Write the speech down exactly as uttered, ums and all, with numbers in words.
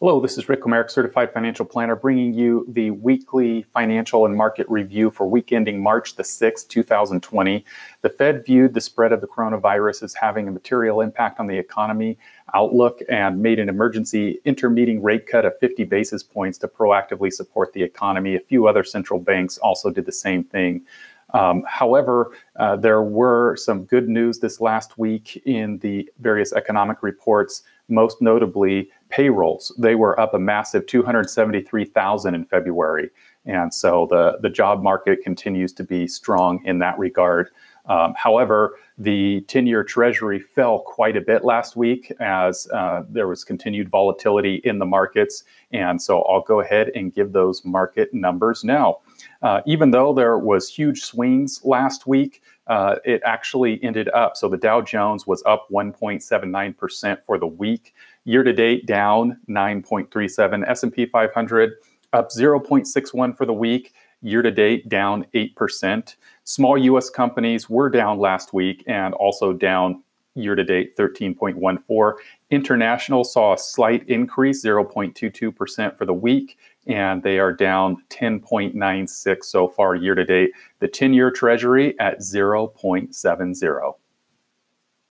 Hello, this is Rick Comerick, Certified Financial Planner, bringing you the weekly financial and market review for week ending March the sixth, two thousand twenty. The Fed viewed the spread of the coronavirus as having a material impact on the economy outlook and made an emergency intermeeting rate cut of fifty basis points to proactively support the economy. A few other central banks also did the same thing. Um, however, uh, there were some good news this last week in the various economic reports, most notably payrolls. They were up a massive two hundred seventy-three thousand in February. And so the, the job market continues to be strong in that regard. Um, however, the ten-year Treasury fell quite a bit last week as uh, there was continued volatility in the markets. And so I'll go ahead and give those market numbers now. Uh, even though there was huge swings last week, uh, it actually ended up. So the Dow Jones was up one point seven nine percent for the week. Year-to-date down nine point three seven. S and P five hundred up zero point six one for the week. Year-to-date down eight percent. Small U S companies were down last week and also down year-to-date thirteen point one four. International saw a slight increase, zero point two two percent for the week, and they are down ten point nine six so far year-to-date. The ten-year Treasury at zero point seven zero.